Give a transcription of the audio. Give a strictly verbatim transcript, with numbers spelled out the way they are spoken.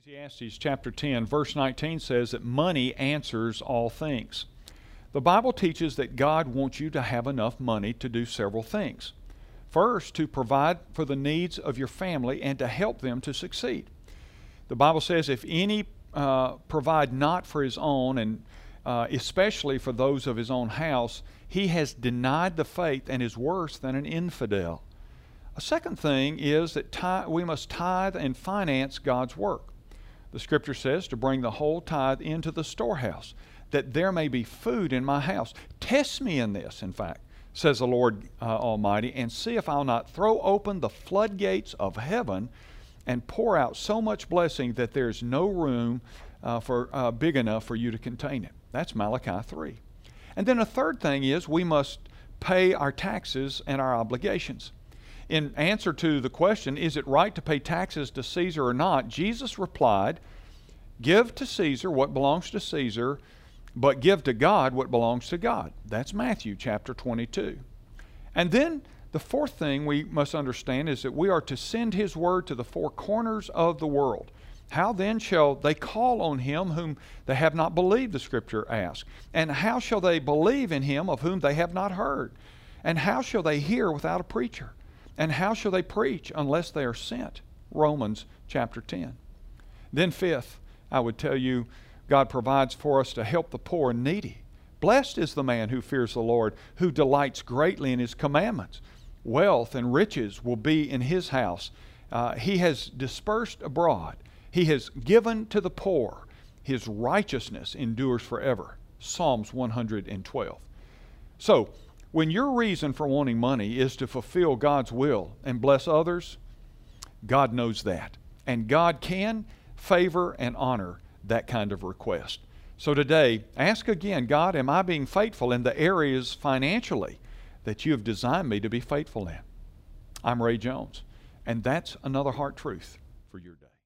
Ecclesiastes chapter ten, verse nineteen says that money answers all things. The Bible teaches that God wants you to have enough money to do several things. First, to provide for the needs of your family and to help them to succeed. The Bible says, if any uh, provide not for his own, and uh, especially for those of his own house, he has denied the faith and is worse than an infidel. A second thing is that tithe, we must tithe and finance God's work. The Scripture says to bring the whole tithe into the storehouse, that there may be food in my house. Test me in this, in fact, says the Lord uh, Almighty, and see if I'll not throw open the floodgates of heaven and pour out so much blessing that there's no room uh, for uh, big enough for you to contain it. That's Malachi three. And then a third thing is we must pay our taxes and our obligations. In answer to the question, is it right to pay taxes to Caesar or not, Jesus replied, give to Caesar what belongs to Caesar, but give to God what belongs to God. That's Matthew chapter twenty-two. And then the fourth thing we must understand is that we are to send His word to the four corners of the world. How then shall they call on Him whom they have not believed, the Scripture asks? And how shall they believe in Him of whom they have not heard? And how shall they hear without a preacher? And how shall they preach unless they are sent? Romans chapter ten. Then fifth, I would tell you, God provides for us to help the poor and needy. Blessed is the man who fears the Lord, who delights greatly in His commandments. Wealth and riches will be in his house. Uh, he has dispersed abroad. He has given to the poor. His righteousness endures forever. Psalms one hundred twelve. So, when your reason for wanting money is to fulfill God's will and bless others, God knows that. And God can favor and honor that kind of request. So today, ask again, God, am I being faithful in the areas financially that you have designed me to be faithful in? I'm Ray Jones, and that's another heart truth for your day.